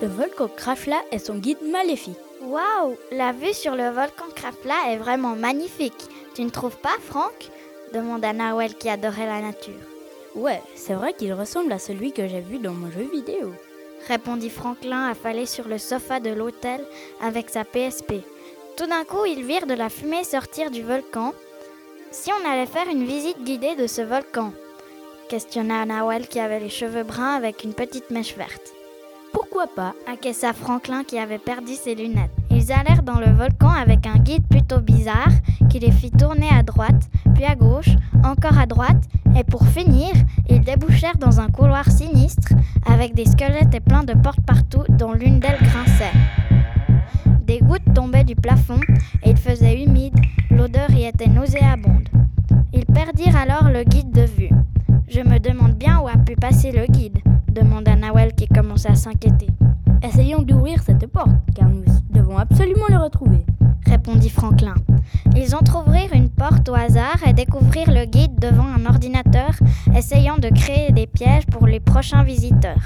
Le volcan Krafla et son guide maléfique. Waouh, la vue sur le volcan Krafla est vraiment magnifique. Tu ne trouves pas, Franck ? demanda Nawel qui adorait la nature. Ouais, c'est vrai qu'il ressemble à celui que j'ai vu dans mon jeu vidéo, répondit Franklin affalé sur le sofa de l'hôtel avec sa PSP. Tout d'un coup, ils virent de la fumée sortir du volcan. Si on allait faire une visite guidée de ce volcan ? Questionna Nawel qui avait les cheveux bruns avec une petite mèche verte. Pourquoi pas ? Acquiesça Franklin qui avait perdu ses lunettes. Ils allèrent dans le volcan avec un guide plutôt bizarre qui les fit tourner à droite, puis à gauche, encore à droite, et pour finir, ils débouchèrent dans un couloir sinistre avec des squelettes et plein de portes partout dont l'une d'elles grinçait. Des gouttes tombaient du plafond et il faisait humide, l'odeur y était nauséabonde. Ils perdirent alors le guide de vue. « Je me demande bien où a pu passer le guide » demanda Nawel qui commençait à s'inquiéter. « Essayons d'ouvrir cette porte, car nous devons absolument le retrouver » répondit Franklin. Ils entrouvrirent une porte au hasard et découvrirent le guide devant un ordinateur essayant de créer des pièges pour les prochains visiteurs.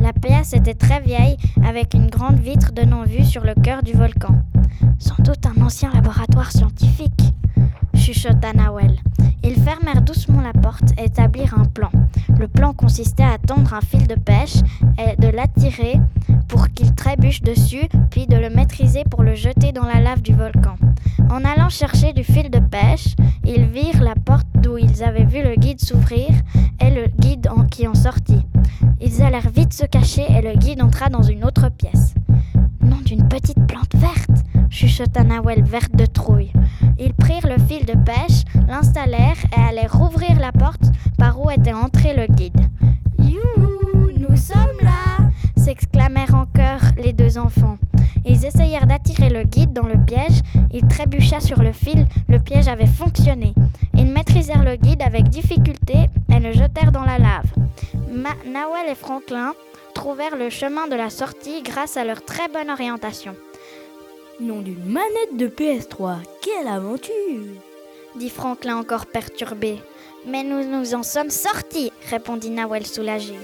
La pièce était très vieille avec une grande vitre donnant vue sur le cœur du volcan. « Sans doute un ancien laboratoire scientifique » chuchota Nawel. Ils fermèrent doucement la porte et établirent un plan. Le plan consistait à tendre un fil de pêche et de l'attirer pour qu'il trébuche dessus, puis de le maîtriser pour le jeter dans la lave du volcan. En allant chercher du fil de pêche, ils virent la porte d'où ils avaient vu le guide s'ouvrir et le guide qui en sortit. Ils allèrent vite se cacher et le guide entra dans une autre pièce. Nom d'une petite plante verte, chuchota Nawel, verte de trouille. Ils prirent le fil de pêche, l'installèrent et allèrent rouvrir la porte par où était entré le guide. « Youhou, nous sommes là !» s'exclamèrent en chœur les deux enfants. Ils essayèrent d'attirer le guide dans le piège. Il trébucha sur le fil, le piège avait fonctionné. Ils maîtrisèrent le guide avec difficulté et le jetèrent dans la lave. Nawel et Franklin trouvèrent le chemin de la sortie grâce à leur très bonne orientation. Nom d'une manette de PS3, quelle aventure ! Dit Franklin encore perturbé. Mais nous en sommes sortis, répondit Nawel soulagé.